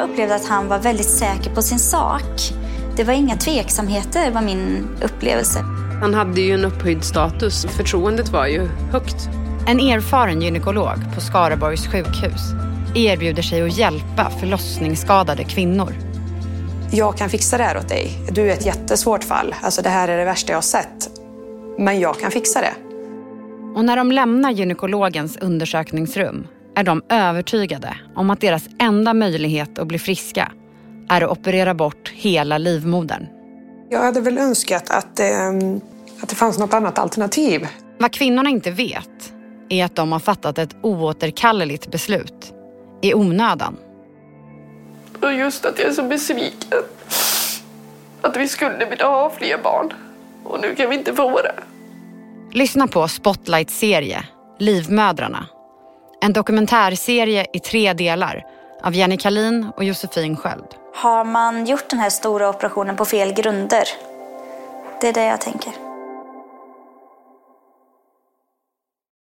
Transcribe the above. jag upplevde att han var väldigt säker på sin sak. Det var inga tveksamheter, var min upplevelse. Han hade ju en upphöjd status. Förtroendet var ju högt. En erfaren gynekolog på Skaraborgs sjukhus erbjuder sig att hjälpa förlossningsskadade kvinnor. Jag kan fixa det här åt dig. Du är ett jättesvårt fall. Alltså det här är det värsta jag har sett. Men jag kan fixa det. Och när de lämnar gynekologens undersökningsrum är de övertygade om att deras enda möjlighet att bli friska är att operera bort hela livmodern. Jag hade väl önskat att det fanns något annat alternativ. Vad kvinnorna inte vet är att de har fattat ett oåterkalleligt beslut i onödan. Och just att jag är så besviken. Att vi skulle vilja ha fler barn. Och nu kan vi inte få det. Lyssna på Spotlight-serie Livmödrarna. En dokumentärserie i 3 delar av Jenny Kallin och Josefin Sköld. Har man gjort den här stora operationen på fel grunder? Det är det jag tänker.